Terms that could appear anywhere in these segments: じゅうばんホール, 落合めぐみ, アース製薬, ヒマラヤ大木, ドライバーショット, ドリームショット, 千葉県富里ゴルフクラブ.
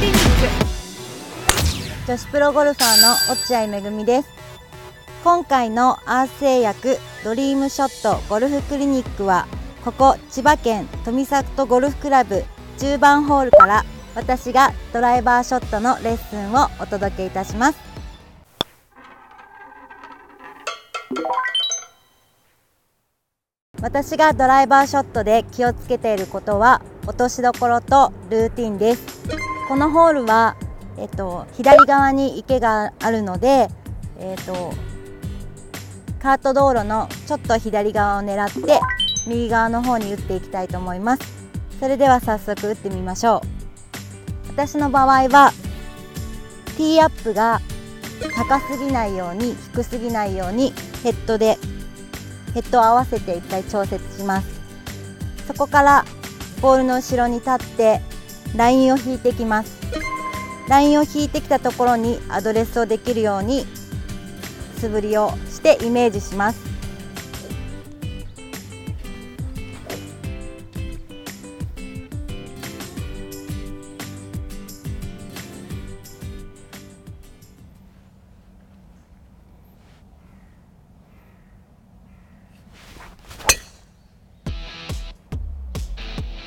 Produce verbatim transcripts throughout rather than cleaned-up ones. クリニック女子プロゴルファーの落合めぐみです。今回のアース製薬ドリームショットゴルフクリニックはここ千葉県富里ゴルフクラブじゅうばんホールから私がドライバーショットのレッスンをお届けいたします。私がドライバーショットで気をつけていることは落としどころとルーティンです。このホールは、えっと、左側に池があるので、えっと、カート道路のちょっと左側を狙って右側の方に打っていきたいと思います。それでは早速打ってみましょう。私の場合はティーアップが高すぎないように低すぎないようにヘッドでヘッドを合わせて一回調節します。そこからボールの後ろに立ってラインを引いてきます。ラインを引いてきたところにアドレスをできるように素振りをしてイメージします。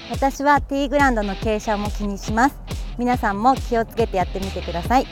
私はティーグラウンドの傾斜も気にします。皆さんも気をつけてやってみてください。